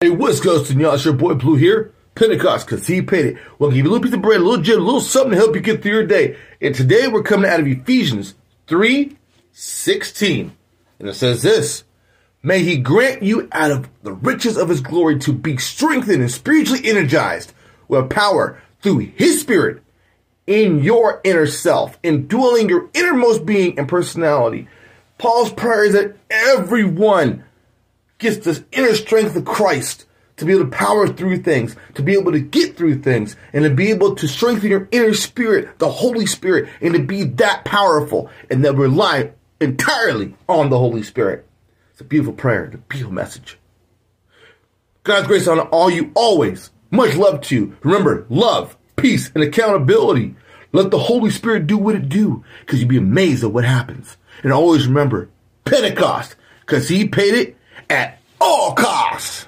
Hey, what's going y'all? It's your boy Blue here. Pentecost, because he paid it. We'll give you a little piece of bread, a little gem, a little something to help you get through your day. And today we're coming out of Ephesians 3:16. And it says this: May he grant you out of the riches of his glory to be strengthened and spiritually energized with power through his spirit in your inner self, indwelling your innermost being and personality. Paul's prayer is that everyone gets this inner strength of Christ to be able to power through things, to be able to get through things, and to be able to strengthen your inner spirit, the Holy Spirit, and to be that powerful and that rely entirely on the Holy Spirit. It's a beautiful prayer and a beautiful message. God's grace on all you always. Much love to you. Remember, love, peace, and accountability. Let the Holy Spirit do what it do, because you'll be amazed at what happens. And always remember, Pentecost, because he paid it at all costs.